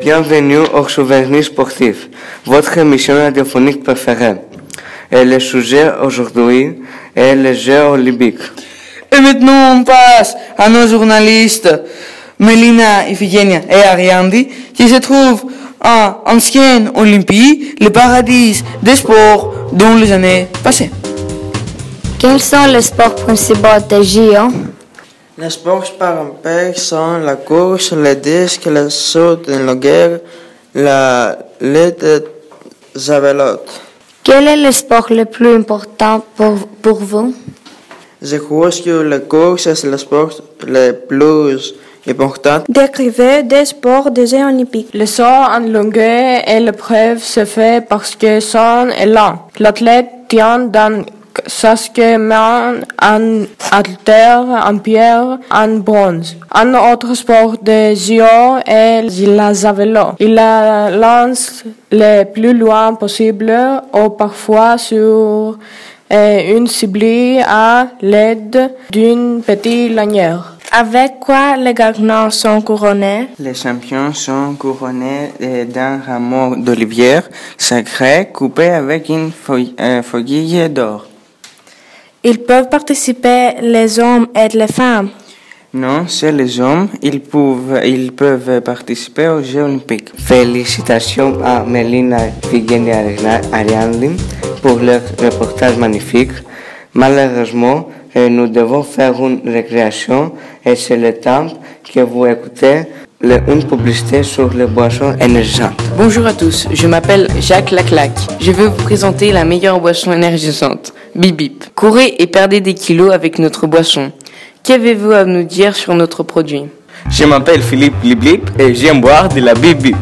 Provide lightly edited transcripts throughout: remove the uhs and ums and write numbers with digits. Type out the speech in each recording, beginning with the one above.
Bienvenue au Souvenir Sportif, votre émission radiophonique préférée. Le sujet aujourd'hui est les Jeux Olympiques. Et maintenant, on passe à nos journalistes Melina, Iphigénie et Ariadne, qui se trouvent à Ancienne Olympie, le paradis des sports dans les années passées. Quels sont les sports principaux des JO? Les sports paralympiques sont la course, le disque, le saut de longueur, la lutte javelotte. Quel est le sport le plus important pour vous? Je crois que la course est le sport le plus important. Décrivez des sports des Jeux olympiques. Le saut en longueur et l'épreuve se fait parce que son est lent. L'athlète tient dans Saskia main en altère, en pierre, en bronze. Un autre sport de JO est la javelot. Il la lance le plus loin possible ou parfois sur une cible à l'aide d'une petite lanière. Avec quoi les gagnants sont couronnés? Les champions sont couronnés d'un rameau d'olivier sacré coupé avec une forquille d'or. Ils peuvent participer les hommes et les femmes? Non, c'est les hommes. Ils peuvent participer aux Jeux Olympiques. Félicitations à Melina, Iphigénie et Ariadne pour leur reportage magnifique. Malheureusement, nous devons faire une récréation et c'est le temps que vous écoutez une publicité sur les boissons énergisantes. Bonjour à tous, je m'appelle Jacques Laclac. Je veux vous présenter la meilleure boisson énergisante, Bip Bip. Courez et perdez des kilos avec notre boisson. Qu'avez-vous à nous dire sur notre produit? Je m'appelle Philippe Liblip et j'aime boire de la Bip Bip.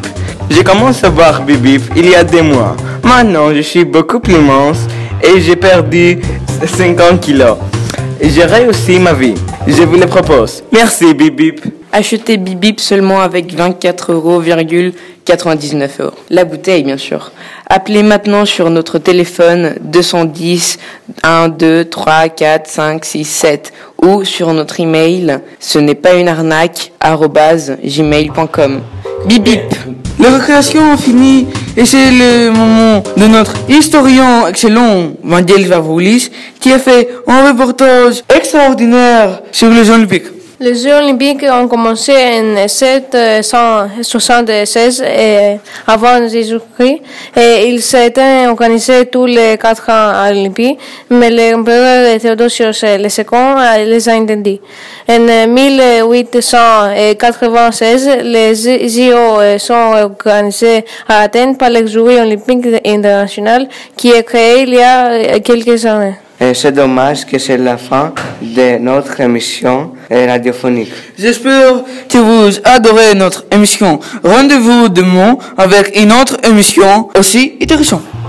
Je commence à boire Bip Bip il y a 2 mois. Maintenant, je suis beaucoup plus mince et j'ai perdu 50 kilos. J'ai réussi ma vie. Je vous le propose. Merci Bip Bip. Achetez Bip Bip seulement avec 24,99 €. La bouteille, bien sûr. Appelez maintenant sur notre téléphone 210 1 2 3 4 5 6 7 ou sur notre email ce n'est pas une arnaque @gmail.com. Bip Bip. La récréation finie et c'est le moment de notre historien excellent Mandiel Javoulis qui a fait un reportage extraordinaire sur les Olympiques. Les Jeux olympiques ont commencé en 776 avant Jésus-Christ et ils s'étaient organisés tous les 4 ans à l'Olympie, mais l'empereur Théodosius II les a interdits. En 1896, les JO sont organisés à Athènes par le Jury Olympique International qui est créé il y a quelques années. C'est dommage que c'est la fin de notre émission radiophonique. J'espère que vous adorez notre émission. Rendez-vous demain avec une autre émission aussi intéressante.